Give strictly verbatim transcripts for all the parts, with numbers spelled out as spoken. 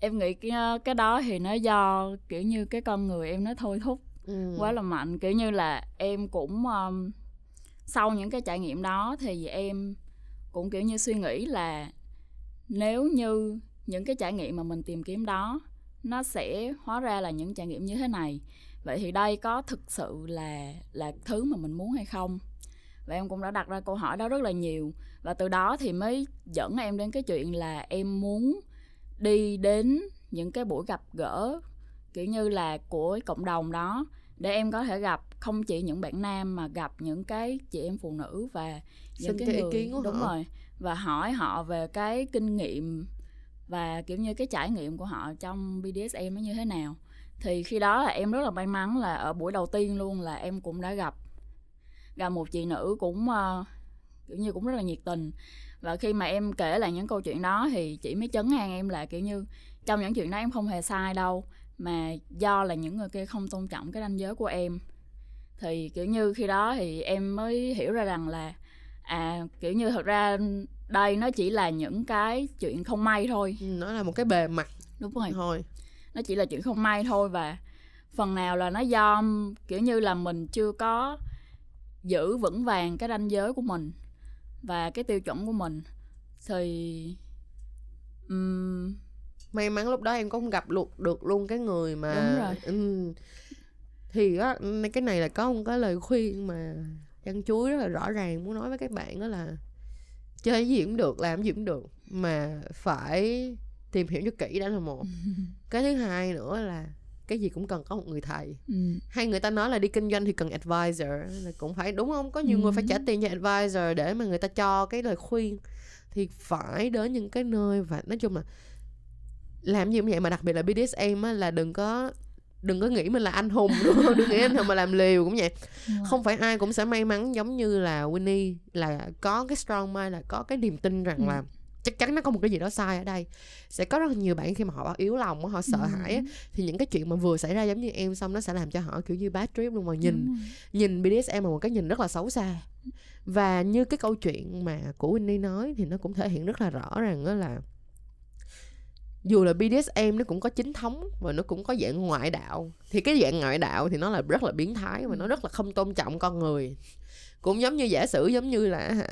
Em nghĩ cái, cái đó thì nó do kiểu như cái con người em nó thôi thúc ừ. quá là mạnh. Kiểu như là em cũng um, sau những cái trải nghiệm đó thì em cũng kiểu như suy nghĩ là nếu như những cái trải nghiệm mà mình tìm kiếm đó nó sẽ hóa ra là những trải nghiệm như thế này, vậy thì đây có thực sự là, là thứ mà mình muốn hay không. Và em cũng đã đặt ra câu hỏi đó rất là nhiều. Và từ đó thì mới dẫn em đến cái chuyện là em muốn đi đến những cái buổi gặp gỡ kiểu như là của cộng đồng đó, để em có thể gặp không chỉ những bạn nam mà gặp những cái chị em phụ nữ và những Xin cái người, ý kiến của đúng họ. Rồi, và hỏi họ về cái kinh nghiệm và kiểu như cái trải nghiệm của họ trong bê đê ét em nó như thế nào. Thì khi đó là em rất là may mắn là ở buổi đầu tiên luôn là em cũng đã gặp gặp một chị nữ cũng uh, kiểu như cũng rất là nhiệt tình. Và khi mà em kể lại những câu chuyện đó thì chị mới chấn an em là kiểu như trong những chuyện đó em không hề sai đâu, mà do là những người kia không tôn trọng cái ranh giới của em. Thì kiểu như khi đó thì em mới hiểu ra rằng là à, kiểu như thật ra đây nó chỉ là những cái chuyện không may thôi. Nó là một cái bề mặt. Đúng rồi thôi. Nó chỉ là chuyện không may thôi. Và phần nào là nó do kiểu như là mình chưa có giữ vững vàng cái ranh giới của mình và cái tiêu chuẩn của mình. Thì um... may mắn lúc đó em cũng gặp luôn, được luôn cái người mà. Đúng rồi. Ừ. Thì đó, cái này là có một cái lời khuyên mà Chăn Chuối rất là rõ ràng muốn nói với các bạn, đó là chơi gì cũng được, làm gì cũng được, mà phải tìm hiểu cho kỹ đã là một. Cái thứ hai nữa là cái gì cũng cần có một người thầy. Ừ. Hay người ta nói là đi kinh doanh thì cần advisor là cũng phải, đúng không? Có nhiều ừ. người phải trả tiền cho advisor để mà người ta cho cái lời khuyên. Thì phải đến những cái nơi, và nói chung là làm gì cũng vậy, mà đặc biệt là bê đê ét em á, là đừng có đừng có nghĩ mình là anh hùng, đúng không? Đừng nghĩ anh hùng mà làm liều cũng vậy. Không phải ai cũng sẽ may mắn giống như là Winnie, là có cái strong mind, là có cái niềm tin rằng ừ. là chắc chắn nó có một cái gì đó sai ở đây. Sẽ có rất là nhiều bạn khi mà họ yếu lòng, họ sợ ừ. hãi, thì những cái chuyện mà vừa xảy ra giống như em xong nó sẽ làm cho họ kiểu như bad trip luôn. Mà nhìn ừ. nhìn bê đê ét em là một cái nhìn rất là xấu xa. Và như cái câu chuyện mà của Winnie nói thì nó cũng thể hiện rất là rõ ràng, đó là dù là bê đê ét em nó cũng có chính thống và nó cũng có dạng ngoại đạo. Thì cái dạng ngoại đạo thì nó là rất là biến thái và nó rất là không tôn trọng con người. Cũng giống như giả sử giống như là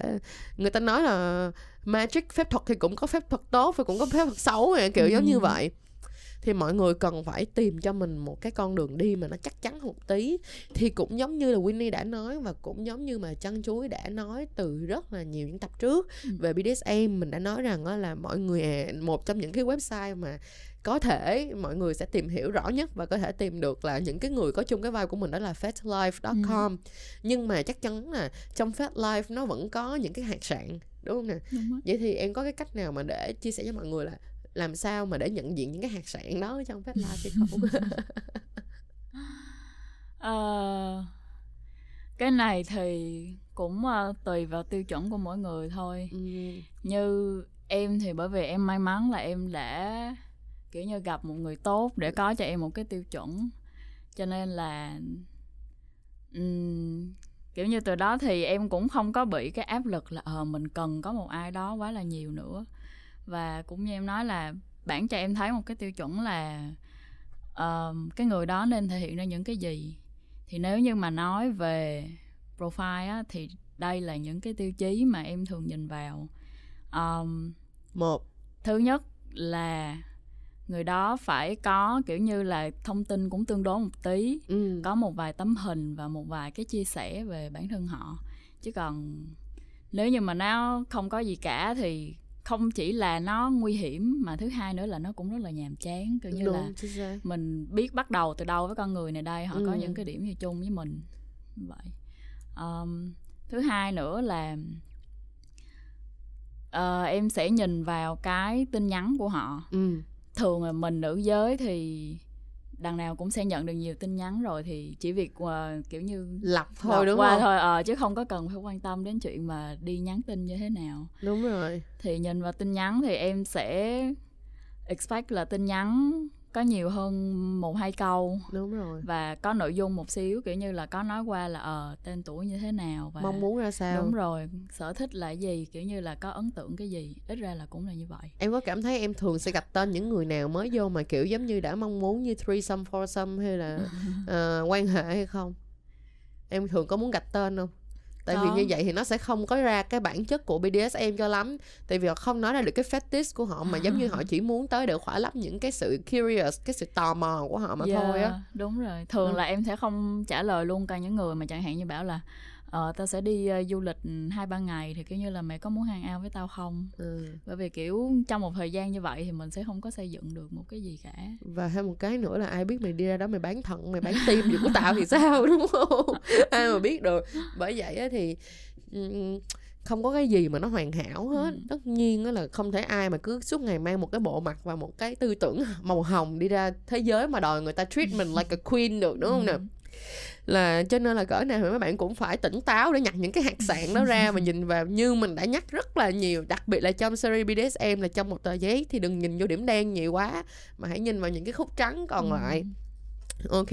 người ta nói là magic, phép thuật thì cũng có phép thuật tốt và cũng có phép thuật xấu, kiểu ừ. giống như vậy. Thì mọi người cần phải tìm cho mình một cái con đường đi mà nó chắc chắn một tí. Thì cũng giống như là Winnie đã nói, và cũng giống như mà Chăn Chuối đã nói từ rất là nhiều những tập trước về bê đê ét em, mình đã nói rằng là mọi người, một trong những cái website mà có thể mọi người sẽ tìm hiểu rõ nhất và có thể tìm được là những cái người có chung cái vibe của mình, đó là Fet Life chấm com. ừ. Nhưng mà chắc chắn là trong FetLife nó vẫn có những cái hạt sạn, đúng không nè? Đúng. Vậy thì em có cái cách nào mà để chia sẻ cho mọi người là làm sao mà để nhận diện những cái hạt sạn đó trong FetLife hay không? uh, Cái này thì cũng uh, tùy vào tiêu chuẩn của mỗi người thôi. ừ. Như em thì bởi vì em may mắn là em đã kiểu như gặp một người tốt để có cho em một cái tiêu chuẩn, cho nên là um, kiểu như từ đó thì em cũng không có bị cái áp lực là ờ, mình cần có một ai đó quá là nhiều nữa. Và cũng như em nói là bản cho em thấy một cái tiêu chuẩn là uh, cái người đó nên thể hiện ra những cái gì. Thì nếu như mà nói về profile á, thì đây là những cái tiêu chí mà em thường nhìn vào. um, Một, thứ nhất là người đó phải có kiểu như là thông tin cũng tương đối một tí, ừ. có một vài tấm hình và một vài cái chia sẻ về bản thân họ. Chứ còn nếu như mà nó không có gì cả thì không chỉ là nó nguy hiểm, mà thứ hai nữa là nó cũng rất là nhàm chán. Kiểu như Đúng, là mình biết bắt đầu từ đâu với con người này đây, họ ừ. có những cái điểm gì chung với mình vậy. Um, thứ hai nữa là uh, em sẽ nhìn vào cái tin nhắn của họ. Ừ. Thường là mình nữ giới thì đằng nào cũng sẽ nhận được nhiều tin nhắn rồi, thì chỉ việc uh, kiểu như lọc thôi, đúng qua không? Thôi, ờ, chứ không có cần phải quan tâm đến chuyện mà đi nhắn tin như thế nào. Đúng rồi. Thì nhìn vào tin nhắn thì em sẽ expect là tin nhắn có nhiều hơn một hai câu. Đúng rồi. Và có nội dung một xíu, kiểu như là có nói qua là ờ tên tuổi như thế nào và mong muốn ra sao. Đúng rồi, sở thích là gì, kiểu như là có ấn tượng cái gì, ít ra là cũng là như vậy. Em có cảm thấy em thường sẽ gặp tên những người nào mới vô mà kiểu giống như đã mong muốn như threesome, foursome hay là uh, quan hệ hay không? Em thường có muốn gạch tên không? Tại vì như vậy thì nó sẽ không có ra cái bản chất của bê đê ét em cho lắm. Tại vì họ không nói ra được cái fetish của họ, mà giống như họ chỉ muốn tới để khỏa lấp những cái sự curious, cái sự tò mò của họ mà yeah, thôi á. Đúng rồi. Thường ừ. là em sẽ không trả lời luôn cho những người mà chẳng hạn như bảo là ờ, tao sẽ đi uh, du lịch hai ba ngày thì kiểu như là mày có muốn hang out với tao không? Ừ. Bởi vì kiểu trong một thời gian như vậy thì mình sẽ không có xây dựng được một cái gì cả. Và thêm một cái nữa là ai biết mày đi ra đó mày bán thận, mày bán tim gì của tao thì sao, đúng không? Ai mà biết được. Bởi vậy thì không có cái gì mà nó hoàn hảo hết. Ừ. Tất nhiên là không thể ai mà cứ suốt ngày mang một cái bộ mặt và một cái tư tưởng màu hồng đi ra thế giới mà đòi người ta treat mình like a queen được, đúng không nè? Ừ. Là cho nên là cỡ nào thì mấy bạn cũng phải tỉnh táo để nhặt những cái hạt sạn đó ra mà nhìn vào, như mình đã nhắc rất là nhiều, đặc biệt là trong series bê đê ét em là trong một tờ giấy thì đừng nhìn vô điểm đen nhiều quá mà hãy nhìn vào những cái khúc trắng còn lại. Ok,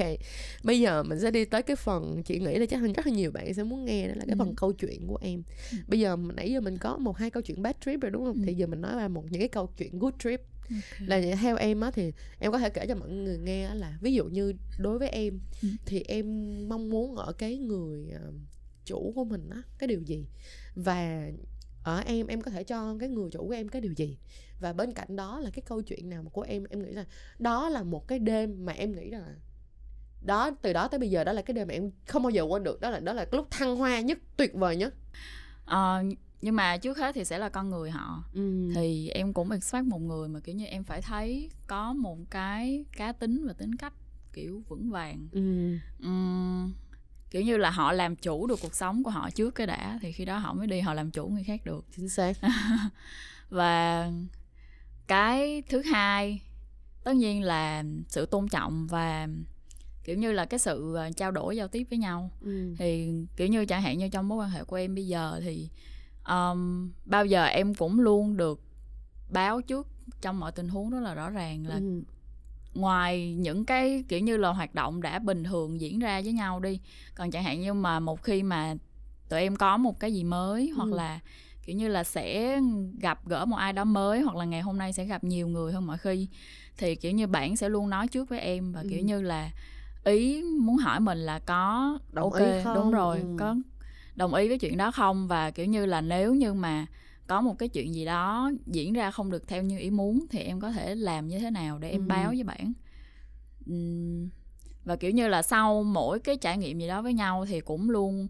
bây giờ mình sẽ đi tới cái phần chị nghĩ là chắc là rất là nhiều bạn sẽ muốn nghe, đó là cái phần ừ. câu chuyện của em. Bây giờ nãy giờ mình có một hai câu chuyện bad trip rồi đúng không? Ừ. Thì giờ mình nói về một những cái câu chuyện good trip. Okay. Là vậy, theo em á thì em có thể kể cho mọi người nghe là ví dụ như đối với em ừ. thì em mong muốn ở cái người chủ của mình á cái điều gì, và ở em em có thể cho cái người chủ của em cái điều gì, và bên cạnh đó là cái câu chuyện nào mà của em em nghĩ là đó là một cái đêm mà em nghĩ là đó, từ đó tới bây giờ đó là cái đêm mà em không bao giờ quên được, đó là đó là cái lúc thăng hoa nhất, tuyệt vời nhất. Ờ uh... Nhưng mà trước hết thì sẽ là con người họ. Ừ. Thì em cũng expect một người mà kiểu như em phải thấy có một cái cá tính và tính cách kiểu vững vàng. Ừ. Uhm, kiểu như là họ làm chủ được cuộc sống của họ trước cái đã, thì khi đó họ mới đi họ làm chủ người khác được. Chính xác. Và cái thứ hai tất nhiên là sự tôn trọng và kiểu như là cái sự trao đổi giao tiếp với nhau. Ừ. Thì kiểu như chẳng hạn như trong mối quan hệ của em bây giờ thì Um, bao giờ em cũng luôn được báo trước trong mọi tình huống rất là rõ ràng là ừ. ngoài những cái kiểu như là hoạt động đã bình thường diễn ra với nhau đi, còn chẳng hạn như mà một khi mà tụi em có một cái gì mới hoặc ừ. là kiểu như là sẽ gặp gỡ một ai đó mới, hoặc là ngày hôm nay sẽ gặp nhiều người hơn mọi khi, thì kiểu như bạn sẽ luôn nói trước với em và ừ. kiểu như là ý muốn hỏi mình là có đồng ok ý không? Đúng rồi ừ. có đồng ý với chuyện đó không, và kiểu như là nếu như mà có một cái chuyện gì đó diễn ra không được theo như ý muốn thì em có thể làm như thế nào để em ừ. báo với bạn. uhm, Và kiểu như là sau mỗi cái trải nghiệm gì đó với nhau thì cũng luôn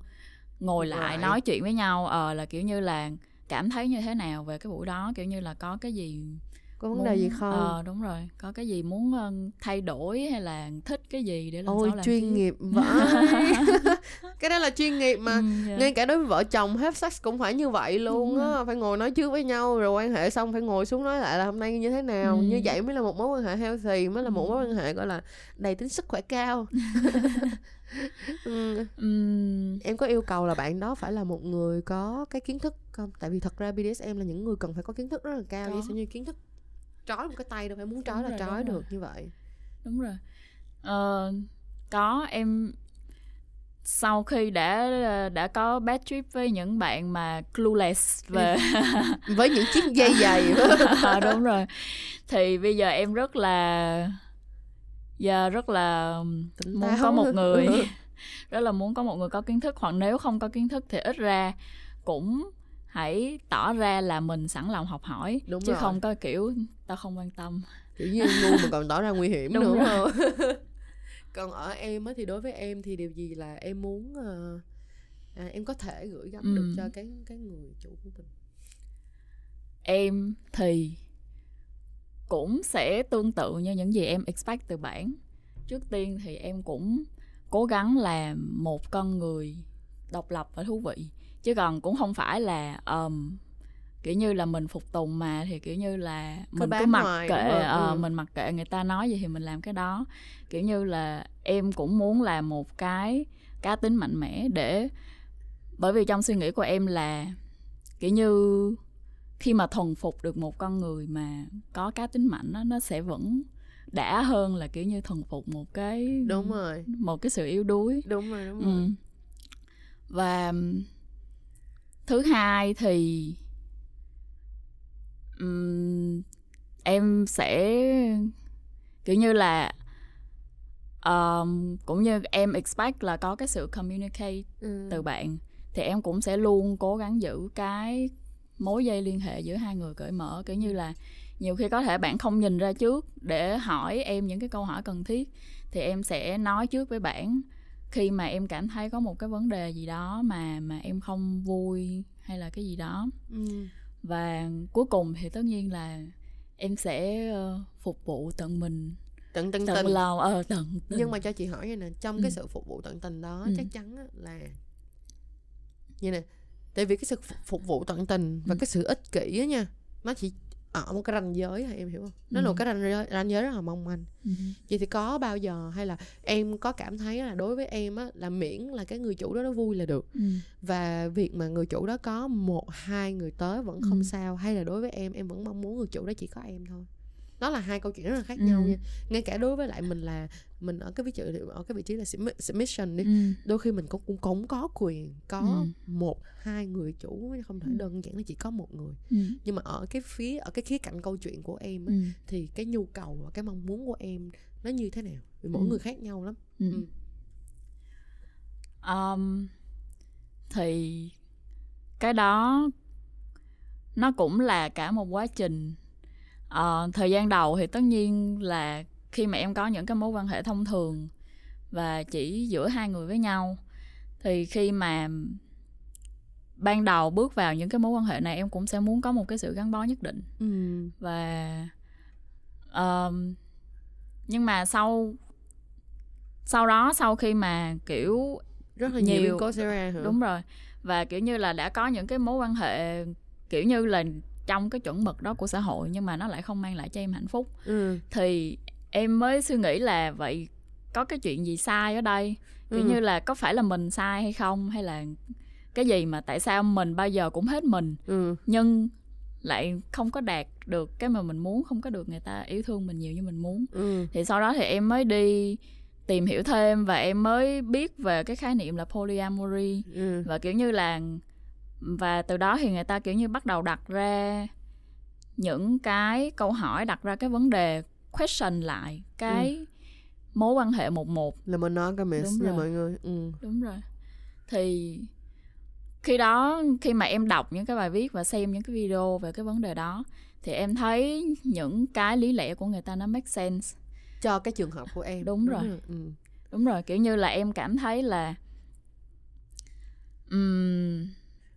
ngồi lại, lại. nói chuyện với nhau, ờ, là kiểu như là cảm thấy như thế nào về cái buổi đó, kiểu như là có cái gì, có vấn đề gì không? Ờ, đúng rồi, có cái gì muốn thay đổi hay là thích cái gì để lần Ôi, sau làm chuyên tiếp. Nghiệp vợ. Cái đó là chuyên nghiệp mà. Ừ, yeah. Ngay cả đối với vợ chồng hết sex cũng phải như vậy luôn á. Phải ngồi nói trước với nhau, rồi quan hệ xong phải ngồi xuống nói lại là hôm nay như thế nào. Ừ. Như vậy mới là một mối quan hệ healthy, mới là một mối quan hệ gọi là đầy tính sức khỏe cao. Ừ. Ừ. Em có yêu cầu là bạn đó phải là một người có cái kiến thức không? Tại vì thật ra bê đê ét em là những người cần phải có kiến thức rất là cao, ví dụ như kiến thức trói một cái tay đâu phải muốn trói đúng là rồi, trói được rồi. Như vậy đúng rồi. Ờ, có em sau khi đã đã có bad trip với những bạn mà clueless về với những chiếc dây giày. À, đúng rồi, thì bây giờ em rất là giờ rất là Tỉnh muốn có một người ừ. rất là muốn có một người có kiến thức, hoặc nếu không có kiến thức thì ít ra cũng hãy tỏ ra là mình sẵn lòng học hỏi. Đúng chứ rồi. Không có kiểu tao không quan tâm, kiểu như ngu mà còn tỏ ra nguy hiểm. Đúng nữa rồi. Không? Còn ở em á thì đối với em thì điều gì là em muốn uh, à, em có thể gửi gắm ừ. được cho cái cái người chủ của mình? Em thì cũng sẽ tương tự như những gì em expect từ bạn. Trước tiên thì em cũng cố gắng là một con người độc lập và thú vị, chứ còn cũng không phải là um, kiểu như là mình phục tùng mà thì kiểu như là mình cứ, cứ mặc ngoài, kệ ừ. uh, mình mặc kệ người ta nói gì thì mình làm cái đó. Kiểu như là em cũng muốn là một cái cá tính mạnh mẽ, để bởi vì trong suy nghĩ của em là kiểu như khi mà thuần phục được một con người mà có cá tính mạnh đó, nó sẽ vẫn đã hơn là kiểu như thuần phục một cái, đúng rồi, một cái sự yếu đuối. Đúng rồi, đúng rồi. Ừ. Và thứ hai thì um, em sẽ kiểu như là um, cũng như em expect là có cái sự communicate ừ. từ bạn, thì em cũng sẽ luôn cố gắng giữ cái mối dây liên hệ giữa hai người cởi mở. Kiểu như là nhiều khi có thể bạn không nhìn ra trước để hỏi em những cái câu hỏi cần thiết, thì em sẽ nói trước với bạn khi mà em cảm thấy có một cái vấn đề gì đó mà, mà em không vui hay là cái gì đó. Ừ. Và cuối cùng thì tất nhiên là em sẽ phục vụ tận mình, tận tận tận lòng, ờ tận tình. Nhưng mà cho chị hỏi vậy nè, trong ừ. cái sự phục vụ tận tình đó ừ. chắc chắn là như nè, tại vì cái sự phục vụ tận tình và ừ. cái sự ích kỷ á nha, nó chỉ ở một cái ranh giới, em hiểu không? Nó là một cái ranh giới, ranh giới rất là mong manh. Ừ. Vậy thì có bao giờ hay là em có cảm thấy là đối với em á, là miễn là cái người chủ đó nó vui là được. Ừ. Và việc mà người chủ đó có một hai người tới vẫn không ừ. sao, hay là đối với em, em vẫn mong muốn người chủ đó chỉ có em thôi. Đó là hai câu chuyện rất là khác ừ. nhau nha. Ngay cả đối với lại mình là mình ở cái vị trí ở cái vị trí là submission đi, ừ. đôi khi mình cũng cũng, cũng có quyền có ừ. một hai người chủ, không thể đơn giản là chỉ có một người. Ừ. Nhưng mà ở cái phía ở cái khía cạnh câu chuyện của em á, ừ. thì cái nhu cầu và cái mong muốn của em nó như thế nào? Vì mỗi ừ. người khác nhau lắm. Ừ. Ừ. Um, thì cái đó nó cũng là cả một quá trình. Uh, thời gian đầu thì tất nhiên là khi mà em có những cái mối quan hệ thông thường và chỉ giữa hai người với nhau, thì khi mà ban đầu bước vào những cái mối quan hệ này, em cũng sẽ muốn có một cái sự gắn bó nhất định. Ừ. Và uh, nhưng mà sau sau đó, sau khi mà kiểu rất là nhiều, nhiều ra, hả? Đúng rồi. Và kiểu như là đã có những cái mối quan hệ kiểu như là trong cái chuẩn mực đó của xã hội, nhưng mà nó lại không mang lại cho em hạnh phúc. Ừ. Thì em mới suy nghĩ là vậy có cái chuyện gì sai ở đây? Kiểu ừ. như là có phải là mình sai hay không? Hay là cái gì mà tại sao mình bao giờ cũng hết mình ừ. nhưng lại không có đạt được cái mà mình muốn, không có được người ta yêu thương mình nhiều như mình muốn. Ừ. Thì sau đó thì em mới đi tìm hiểu thêm và em mới biết về cái khái niệm là polyamory. Ừ. Và kiểu như là và từ đó thì người ta kiểu như bắt đầu đặt ra những cái câu hỏi, đặt ra cái vấn đề, question lại cái ừ. mối quan hệ một một là mình nói cái mess nha mọi người. Ừ. Đúng rồi. Thì khi đó, khi mà em đọc những cái bài viết và xem những cái video về cái vấn đề đó, thì em thấy những cái lý lẽ của người ta nó make sense cho cái trường hợp của em. Đúng, đúng rồi, rồi. Ừ. Đúng rồi, kiểu như là em cảm thấy là um,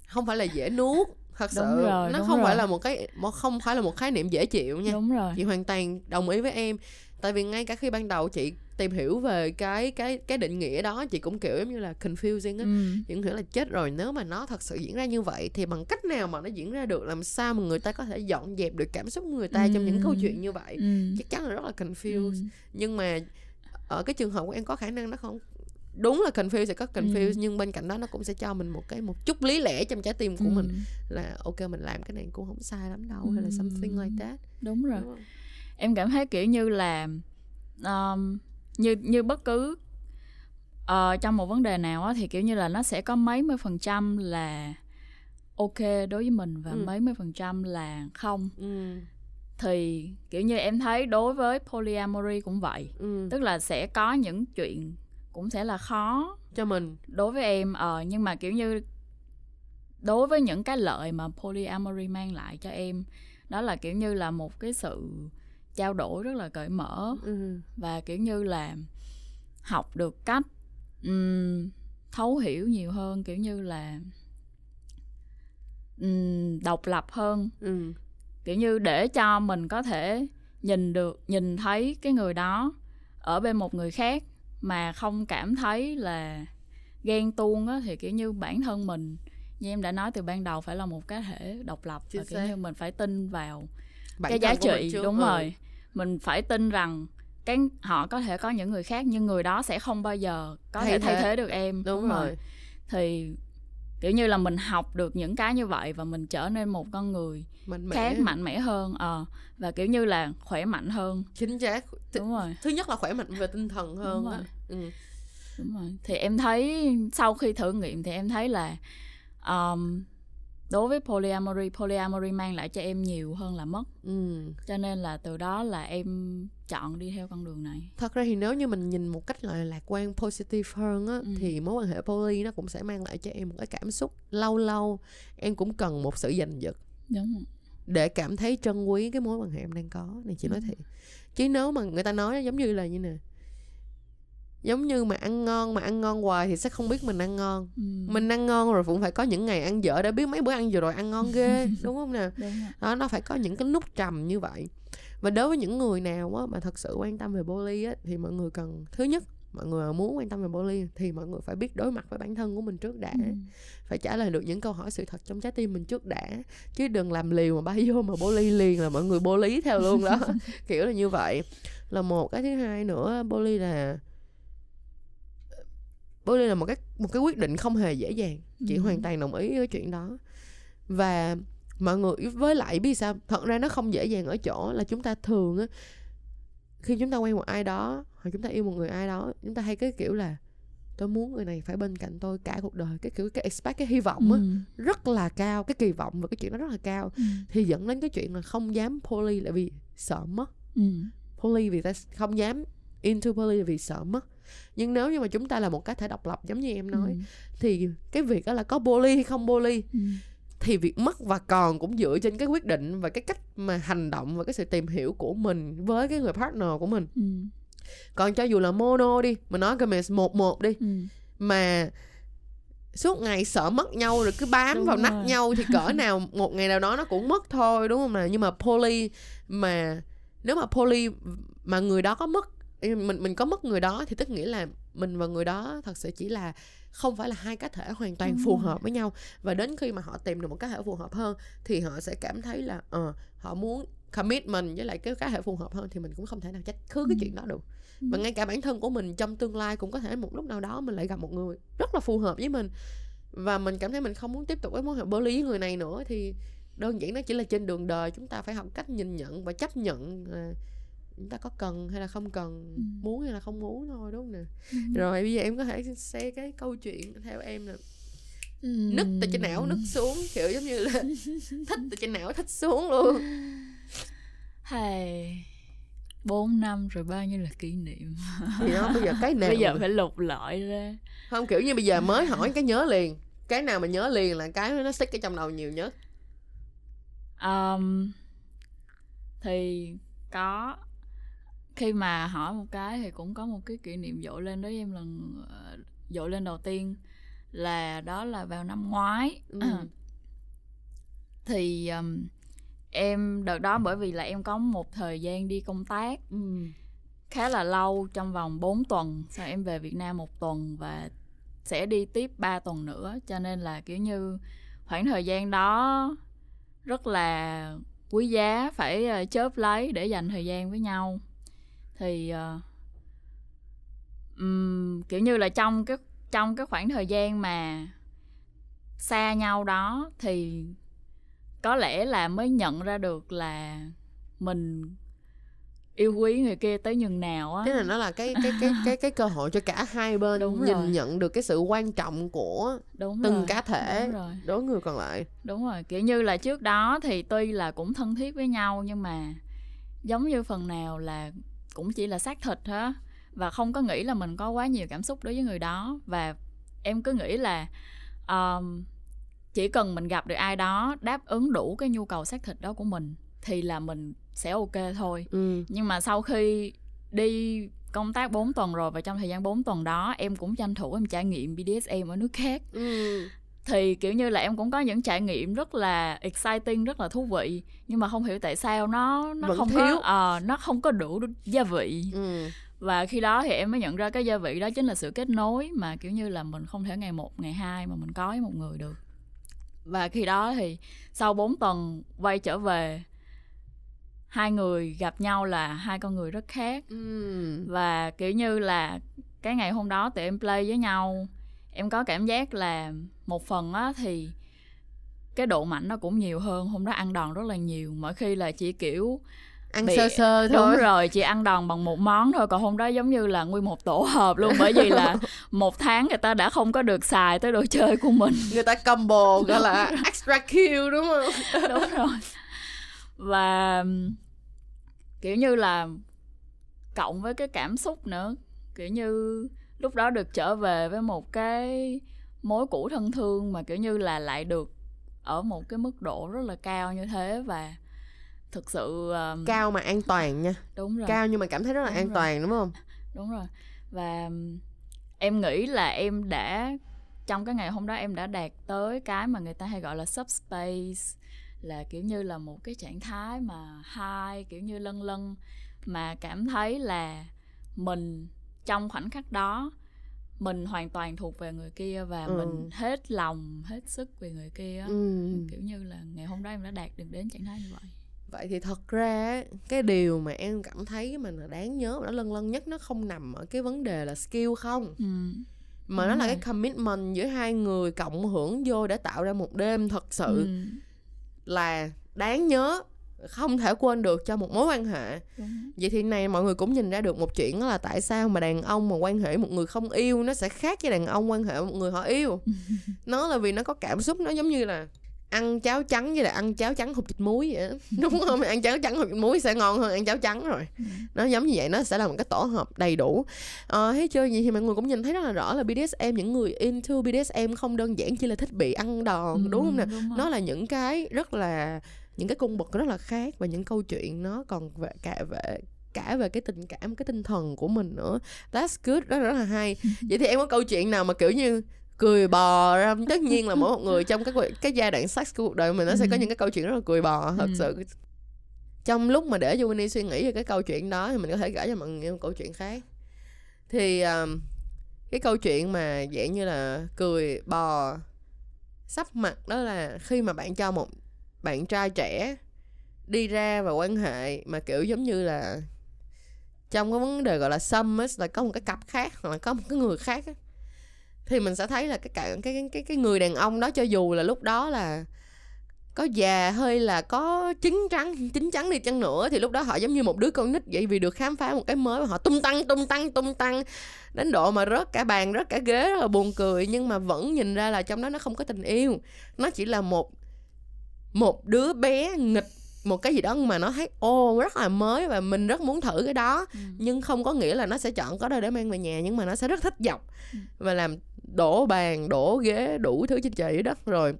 không phải là dễ nuốt thật đúng sự rồi, nó không rồi. phải là một cái không phải là một khái niệm dễ chịu nha. Đúng rồi. Chị hoàn toàn đồng ý với em, tại vì ngay cả khi ban đầu chị tìm hiểu về cái cái cái định nghĩa đó, chị cũng kiểu giống như là confusing á. Ừ. Chị cũng hiểu là chết rồi, nếu mà nó thật sự diễn ra như vậy thì bằng cách nào mà nó diễn ra được, làm sao mà người ta có thể dọn dẹp được cảm xúc của người ta ừ. trong những câu chuyện như vậy. Ừ. Chắc chắn là rất là confused. Ừ. Nhưng mà ở cái trường hợp của em có khả năng nó không đúng là confused, sẽ có confused ừ. nhưng bên cạnh đó nó cũng sẽ cho mình một cái một chút lý lẽ trong trái tim của ừ. mình là ok, mình làm cái này cũng không sai lắm đâu, ừ. hay là something like that. Đúng rồi. Đúng, em cảm thấy kiểu như là um, như như bất cứ uh, trong một vấn đề nào á, thì kiểu như là nó sẽ có mấy mươi phần trăm là ok đối với mình và ừ. mấy mươi phần trăm là không. Ừ. Thì kiểu như em thấy đối với polyamory cũng vậy. Ừ. Tức là sẽ có những chuyện cũng sẽ là khó cho mình, đối với em ờ, nhưng mà kiểu như đối với những cái lợi mà polyamory mang lại cho em, đó là kiểu như là một cái sự trao đổi rất là cởi mở. Ừ. Và kiểu như là học được cách um, thấu hiểu nhiều hơn, kiểu như là um, độc lập hơn. Ừ. Kiểu như để cho mình có thể nhìn được nhìn thấy cái người đó ở bên một người khác mà không cảm thấy là ghen tuông á, thì kiểu như bản thân mình, như em đã nói từ ban đầu, phải là một cá thể độc lập. Chính và kiểu xác. Như mình phải tin vào bản cái giá trị. Đúng rồi. rồi Mình phải tin rằng cái, họ có thể có những người khác nhưng người đó sẽ không bao giờ có thể thay thế được em. Đúng, đúng rồi. rồi Thì Kiểu như là mình học được những cái như vậy và mình trở nên một con người mạnh mẽ. khác, mạnh mẽ hơn à, và kiểu như là khỏe mạnh hơn. Chính xác. Th- Đúng rồi. Thứ nhất là khỏe mạnh về tinh thần hơn. Đúng rồi. Ừ. Đúng rồi. Thì em thấy sau khi thử nghiệm thì em thấy là um, đối với polyamory, polyamory mang lại cho em nhiều hơn là mất. Ừ. Cho nên là từ đó là em chọn đi theo con đường này. Thật ra thì nếu như mình nhìn một cách gọi là lạc quan, positive hơn á, ừ. thì mối quan hệ poly nó cũng sẽ mang lại cho em một cái cảm xúc. Lâu lâu em cũng cần một sự giành giật. Đúng rồi. Để cảm thấy trân quý cái mối quan hệ em đang có. Này chị nói thiệt. Chứ nếu mà người ta nói giống như là như nè, giống như mà ăn ngon mà ăn ngon hoài thì sẽ không biết mình ăn ngon. ừ. Mình ăn ngon rồi cũng phải có những ngày ăn dở để biết mấy bữa ăn vừa rồi ăn ngon ghê. Đúng không nè? Đúng đó, nó phải có những cái nút trầm như vậy. Và đối với những người nào á, mà thật sự quan tâm về poly á, thì mọi người cần, thứ nhất mọi người muốn quan tâm về poly thì mọi người phải biết đối mặt với bản thân của mình trước đã. ừ. Phải trả lời được những câu hỏi sự thật trong trái tim mình trước đã, chứ đừng làm liều mà bay vô mà poly liền là mọi người poly theo luôn đó. Kiểu là như vậy là một. Cái thứ hai nữa, poly là Poly là một cái, một cái quyết định không hề dễ dàng. Chị ừ. hoàn toàn đồng ý với chuyện đó. Và mọi người, với lại biết sao, thật ra nó không dễ dàng ở chỗ là chúng ta thường á, khi chúng ta quen một ai đó hoặc chúng ta yêu một người ai đó, chúng ta hay cái kiểu là tôi muốn người này phải bên cạnh tôi cả cuộc đời, cái kiểu cái expect, cái hy vọng á, ừ. rất là cao, cái kỳ vọng và cái chuyện đó rất là cao, ừ. thì dẫn đến cái chuyện là không dám poly là vì sợ mất. ừ. Poly vì ta không dám into poly là vì sợ mất. Nhưng nếu như mà chúng ta là một cá thể độc lập giống như em nói, ừ. thì cái việc đó là có poly hay không poly, ừ. thì việc mất và còn cũng dựa trên cái quyết định và cái cách mà hành động và cái sự tìm hiểu của mình với cái người partner của mình. ừ. Còn cho dù là mono đi, mình nói Gomez một một đi, ừ. mà suốt ngày sợ mất nhau rồi cứ bám đúng vào rồi. nách nhau thì cỡ nào một ngày nào đó nó cũng mất thôi, đúng không nào? Nhưng mà poly, mà nếu mà poly mà người đó có mất, mình mình có mất người đó thì tức nghĩa là mình và người đó thật sự chỉ là không phải là hai cá thể hoàn toàn phù hợp với nhau. Và đến khi mà họ tìm được một cá thể phù hợp hơn thì họ sẽ cảm thấy là uh, họ muốn commitment với lại cái cá thể phù hợp hơn, thì mình cũng không thể nào trách cứ cái chuyện đó được. Và ngay cả bản thân của mình trong tương lai cũng có thể một lúc nào đó mình lại gặp một người rất là phù hợp với mình và mình cảm thấy mình không muốn tiếp tục với mối hệ poly với người này nữa, thì đơn giản nó chỉ là trên đường đời chúng ta phải học cách nhìn nhận và chấp nhận uh, chúng ta có cần hay là không cần, ừ. muốn hay là không muốn thôi, đúng không nè? ừ. Rồi bây giờ em có thể share cái câu chuyện theo em là ừ. nứt từ trên não nứt xuống, kiểu giống như là thích từ trên não thích xuống luôn. Thầy bốn năm rồi, bao nhiêu là kỷ niệm thì đó, bây giờ cái nào bây giờ mà... phải lục lọi ra. Không, kiểu như bây giờ mới hỏi cái nhớ liền, cái nào mà nhớ liền là cái nó stick ở trong đầu nhiều nhất. um, thì có khi mà hỏi một cái thì cũng có một cái kỷ niệm dội lên đối với em, lần dội lên đầu tiên là đó là vào năm ngoái. ừ. à. Thì um, em đợt đó bởi vì là em có một thời gian đi công tác ừ. khá là lâu, trong vòng bốn tuần, sau em về Việt Nam một tuần và sẽ đi tiếp ba tuần nữa, cho nên là kiểu như khoảng thời gian đó rất là quý giá, phải chớp lấy để dành thời gian với nhau. Thì uh, um, kiểu như là trong cái, trong cái khoảng thời gian mà xa nhau đó thì có lẽ là mới nhận ra được là mình yêu quý người kia tới nhường nào á. Thế là nó là cái, cái, cái, cái, cái cơ hội cho cả hai bên đúng nhìn rồi. nhận được cái sự quan trọng của đúng từng rồi. cá thể đối người còn lại. Đúng rồi, kiểu như là trước đó thì tuy là cũng thân thiết với nhau nhưng mà giống như phần nào là cũng chỉ là xác thịt á, và không có nghĩ là mình có quá nhiều cảm xúc đối với người đó. Và em cứ nghĩ là um, chỉ cần mình gặp được ai đó đáp ứng đủ cái nhu cầu xác thịt đó của mình thì là mình sẽ ok thôi. ừ. Nhưng mà sau khi đi công tác bốn tuần rồi, và trong thời gian bốn tuần đó em cũng tranh thủ em trải nghiệm bê đê ét em ở nước khác. ừ. Thì kiểu như là em cũng có những trải nghiệm rất là exciting, rất là thú vị, nhưng mà không hiểu tại sao nó nó Vẫn không thiếu. có uh, nó không có đủ gia vị. ừ. Và khi đó thì em mới nhận ra cái gia vị đó chính là sự kết nối, mà kiểu như là mình không thể ngày một, ngày hai mà mình có với một người được. Và khi đó thì sau bốn tuần quay trở về, hai người gặp nhau là hai con người rất khác. ừ. Và kiểu như là cái ngày hôm đó tụi em play với nhau, em có cảm giác là một phần á thì cái độ mạnh nó cũng nhiều hơn. Hôm đó ăn đòn rất là nhiều, mỗi khi là chỉ kiểu ăn bị... sơ sơ thôi. Đúng rồi, chỉ ăn đòn bằng một món thôi. Còn hôm đó giống như là nguyên một tổ hợp luôn. Bởi vì là một tháng người ta đã không có được xài tới đồ chơi của mình. Người ta combo gọi là extra kill đúng không? Đúng rồi. Và kiểu như là cộng với cái cảm xúc nữa, kiểu như lúc đó được trở về với một cái mối cũ thân thương mà kiểu như là lại được ở một cái mức độ rất là cao như thế. Và thực sự um... cao mà an toàn nha. Đúng rồi. Cao nhưng mà cảm thấy rất là đúng an rồi. toàn đúng không? Đúng rồi. Và em nghĩ là em đã, trong cái ngày hôm đó em đã đạt tới cái mà người ta hay gọi là subspace, là kiểu như là một cái trạng thái mà high, kiểu như lân lân, mà cảm thấy là mình trong khoảnh khắc đó mình hoàn toàn thuộc về người kia và ừ. mình hết lòng, hết sức về người kia. ừ. Kiểu như là ngày hôm đó em đã đạt được đến trạng thái như vậy. Vậy thì thật ra cái điều mà em cảm thấy mà đáng nhớ, mà nó lân lân nhất, nó không nằm ở cái vấn đề là skill không, ừ. mà Đúng nó rồi. là cái commitment giữa hai người cộng hưởng vô để tạo ra một đêm thật sự ừ. là đáng nhớ, không thể quên được cho một mối quan hệ. Đúng. Vậy thì này mọi người cũng nhìn ra được một chuyện, đó là tại sao mà đàn ông mà quan hệ một người không yêu nó sẽ khác với đàn ông quan hệ một người họ yêu. Nó là vì nó có cảm xúc, nó giống như là ăn cháo trắng với lại ăn cháo trắng hộp thịt muối vậy đó. Đúng không? Ăn cháo trắng hộp thịt muối sẽ ngon hơn ăn cháo trắng rồi. Nó giống như vậy, nó sẽ là một cái tổ hợp đầy đủ. Ờ, thấy chơi gì thì mọi người cũng nhìn thấy rất là rõ là bê đê ét em, những người into bê đê ét em không đơn giản chỉ là thích bị ăn đòn, ừ, đúng không nè? Nó là những cái rất là, những cái cung bậc rất là khác, và những câu chuyện nó còn về cả về cả về cái tình cảm, cái tinh thần của mình nữa. That's good, đó rất là hay. Vậy thì em có câu chuyện nào mà kiểu như cười bò ra? Tất nhiên là mỗi một người trong các cái giai đoạn sex của cuộc đời mình nó sẽ có những cái câu chuyện rất là cười bò thật sự. Trong lúc mà để cho Winnie suy nghĩ về cái câu chuyện đó thì mình có thể gửi cho mọi người một câu chuyện khác. Thì um, cái câu chuyện mà dạng như là cười bò sắp mặt, đó là khi mà bạn cho một bạn trai trẻ đi ra và quan hệ mà kiểu giống như là trong cái vấn đề gọi là sum, là có một cái cặp khác hoặc là có một cái người khác á, thì mình sẽ thấy là cái cái cái cái người đàn ông đó, cho dù là lúc đó là có già hơi là có chín trắng chín trắng đi chăng nữa, thì lúc đó họ giống như một đứa con nít vậy, vì được khám phá một cái mới mà họ tung tăng tung tăng tung tăng đến độ mà rớt cả bàn rớt cả ghế, rất là buồn cười. Nhưng mà vẫn nhìn ra là trong đó nó không có tình yêu, nó chỉ là một một đứa bé nghịch một cái gì đó mà nó thấy ô rất là mới và mình rất muốn thử cái đó. ừ. Nhưng không có nghĩa là nó sẽ chọn có đó để mang về nhà, nhưng mà nó sẽ rất thích dọc ừ. và làm đổ bàn đổ ghế đủ thứ trên trời dưới đất, rồi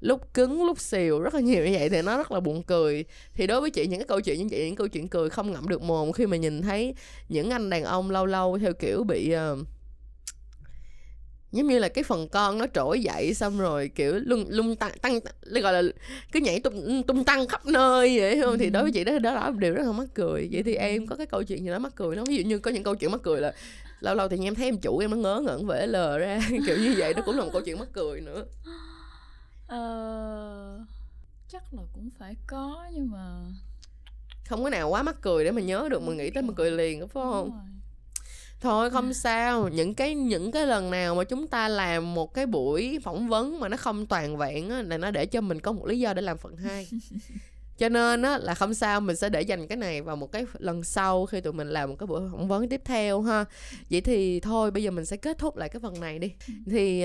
lúc cứng lúc xìu rất là nhiều như vậy, thì nó rất là buồn cười. Thì đối với chị, những cái câu chuyện như vậy, những câu chuyện cười không ngậm được mồm khi mà nhìn thấy những anh đàn ông lâu lâu theo kiểu bị uh, giống như là cái phần con nó trỗi dậy, xong rồi kiểu lung, lung tăng, tăng, gọi là cứ nhảy tung, tung tăng khắp nơi vậy không? Thì đối với chị đó, đó là điều rất là mắc cười. Vậy thì em có cái câu chuyện gì đó mắc cười không? Ví dụ như có những câu chuyện mắc cười là lâu lâu thì em thấy em chủ em nó ngớ ngẩn vẽ lờ ra kiểu như vậy, đó cũng là một câu chuyện mắc cười nữa. Ờ, chắc là cũng phải có, nhưng mà không có nào quá mắc cười để mà nhớ được, mà nghĩ tới mà cười liền, đúng không? Đúng. Thôi không sao, những cái những cái lần nào mà chúng ta làm một cái buổi phỏng vấn mà nó không toàn vẹn á, là nó để cho mình có một lý do để làm phần hai. Cho nên á là không sao, mình sẽ để dành cái này vào một cái lần sau khi tụi mình làm một cái buổi phỏng vấn tiếp theo ha. Vậy thì thôi bây giờ mình sẽ kết thúc lại cái phần này đi. Thì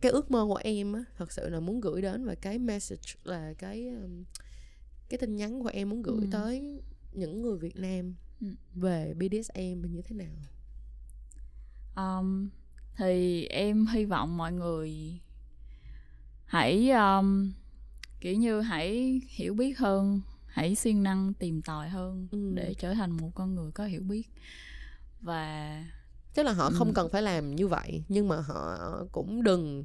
cái ước mơ của em á thật sự là muốn gửi đến, và cái message là cái cái tin nhắn của em muốn gửi ừ. tới những người Việt Nam về bê đê ét em mình như thế nào? Um, thì em hy vọng mọi người hãy um, kiểu như hãy hiểu biết hơn, hãy siêng năng tìm tòi hơn ừ. để trở thành một con người có hiểu biết. Và tức là họ không ừ. cần phải làm như vậy, nhưng mà họ cũng đừng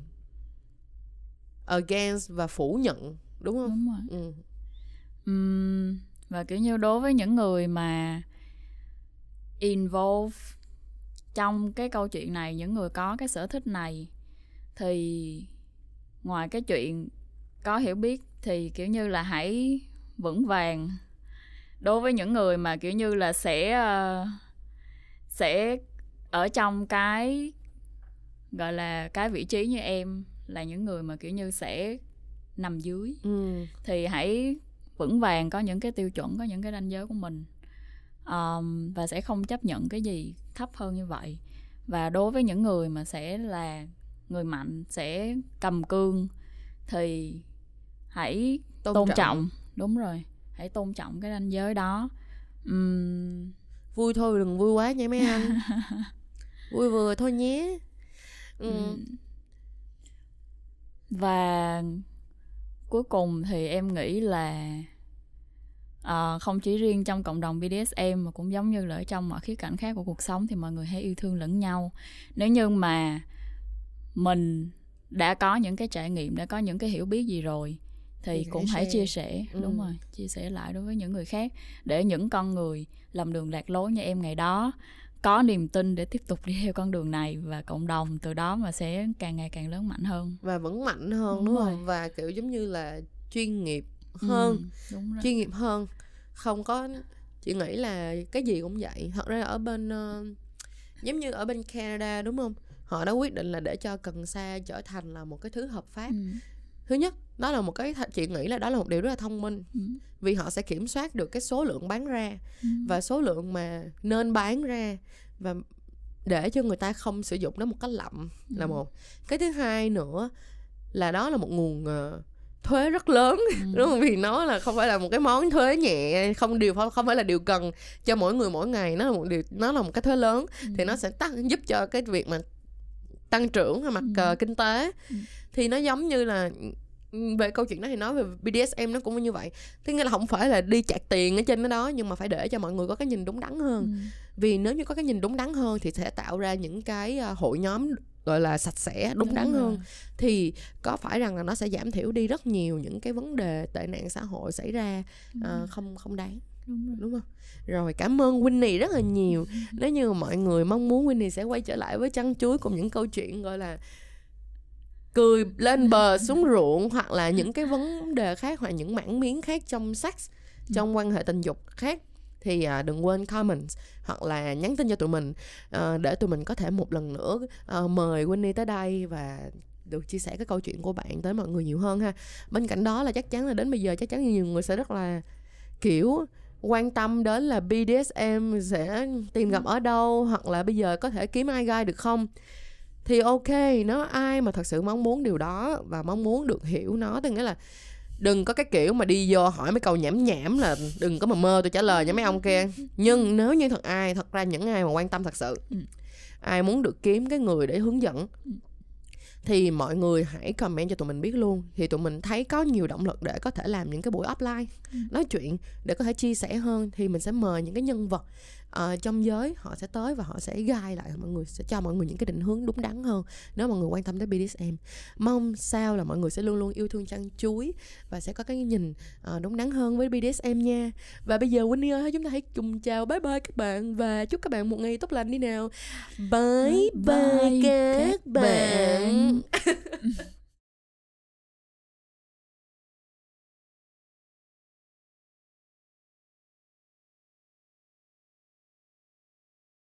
against và phủ nhận, đúng không? Đúng rồi. Ừ. Um, và kiểu như đối với những người mà involve trong cái câu chuyện này, những người có cái sở thích này, thì ngoài cái chuyện có hiểu biết thì kiểu như là hãy vững vàng. Đối với những người mà kiểu như là sẽ Sẽ ở trong cái gọi là cái vị trí như em là những người mà kiểu như sẽ nằm dưới, ừ. thì hãy vững vàng có những cái tiêu chuẩn, có những cái ranh giới của mình, um, và sẽ không chấp nhận cái gì thấp hơn như vậy. Và đối với những người mà sẽ là người mạnh, sẽ cầm cương thì hãy tôn, tôn trọng. trọng Đúng rồi, hãy tôn trọng cái ranh giới đó. uhm... Vui thôi, đừng vui quá nha mấy anh. Vui vừa thôi nhé. uhm. Uhm. Và cuối cùng thì em nghĩ là à, không chỉ riêng trong cộng đồng bê đê ét em mà cũng giống như là ở trong mọi khía cạnh khác của cuộc sống thì mọi người hãy yêu thương lẫn nhau. Nếu như mà mình đã có những cái trải nghiệm, đã có những cái hiểu biết gì rồi thì, thì cũng hãy chia sẻ, ừ. đúng rồi, chia sẻ lại đối với những người khác để những con người lầm đường lạc lối như em ngày đó có niềm tin để tiếp tục đi theo con đường này, và cộng đồng từ đó mà sẽ càng ngày càng lớn mạnh hơn và vững mạnh hơn, đúng, đúng rồi. Không? Và kiểu giống như là chuyên nghiệp hơn, ừ, đúng rồi. Chuyên nghiệp hơn, không có, chị nghĩ là cái gì cũng vậy. Thật ra là ở bên uh, giống như ở bên Canada, đúng không? Họ đã quyết định là để cho cần sa trở thành là một cái thứ hợp pháp. Ừ. Thứ nhất, đó là một cái, chị nghĩ là đó là một điều rất là thông minh, ừ. vì họ sẽ kiểm soát được cái số lượng bán ra, ừ. và số lượng mà nên bán ra, và để cho người ta không sử dụng nó một cách lậm, ừ. là một. Cái thứ hai nữa là đó là một nguồn uh, thuế rất lớn, ừ. đúng không? Vì nó là không phải là một cái món thuế nhẹ, không điều không phải là điều cần cho mỗi người mỗi ngày, nó là một điều, nó là một cái thuế lớn, ừ. thì nó sẽ tăng, giúp cho cái việc mà tăng trưởng hay mặt ừ. uh, kinh tế, ừ. thì nó giống như là về câu chuyện đó thì nói về bê đê ét em nó cũng như vậy. Thế nghĩa là không phải là đi chạc tiền ở trên đó, nhưng mà phải để cho mọi người có cái nhìn đúng đắn hơn, ừ. vì nếu như có cái nhìn đúng đắn hơn thì sẽ tạo ra những cái hội nhóm gọi là sạch sẽ, đúng, đúng đắn hơn, thì có phải rằng là nó sẽ giảm thiểu đi rất nhiều những cái vấn đề tệ nạn xã hội xảy ra, uh, không không đáng. Đúng rồi. Đúng không? Rồi, cảm ơn Winnie rất là nhiều. Nếu như mọi người mong muốn Winnie sẽ quay trở lại với Chăn Chuối cùng những câu chuyện gọi là cười lên bờ xuống ruộng, hoặc là những cái vấn đề khác, hoặc những mảng miếng khác trong sex, trong quan hệ tình dục khác, thì đừng quên comment hoặc là nhắn tin cho tụi mình để tụi mình có thể một lần nữa mời Winnie tới đây và được chia sẻ cái câu chuyện của bạn tới mọi người nhiều hơn ha. Bên cạnh đó là chắc chắn là đến bây giờ chắc chắn nhiều người sẽ rất là kiểu quan tâm đến là bê đê ét em sẽ tìm gặp ở đâu, hoặc là bây giờ có thể kiếm ai gai được không. Thì ok, nếu ai mà thật sự mong muốn điều đó và mong muốn được hiểu nó, tức nghĩa là đừng có cái kiểu mà đi vô hỏi mấy câu nhảm nhảm là đừng có mà mơ tôi trả lời nha mấy ông kia. Nhưng nếu như thật ai, thật ra những ai mà quan tâm thật sự, ai muốn được kiếm cái người để hướng dẫn, thì mọi người hãy comment cho tụi mình biết luôn. Thì tụi mình thấy có nhiều động lực để có thể làm những cái buổi offline, ừ. nói chuyện để có thể chia sẻ hơn. Thì mình sẽ mời những cái nhân vật uh, trong giới, họ sẽ tới và họ sẽ guide lại mọi người, sẽ cho mọi người những cái định hướng đúng đắn hơn nếu mọi người quan tâm tới bê đê ét em. Mong sao là mọi người sẽ luôn luôn yêu thương Chăn Chuối và sẽ có cái nhìn uh, đúng đắn hơn với bê đê ét em nha. Và bây giờ Winnie ơi, chúng ta hãy cùng chào bye bye các bạn, và chúc các bạn một ngày tốt lành đi nào. Bye bye, bye, bye các, các bạn, bạn.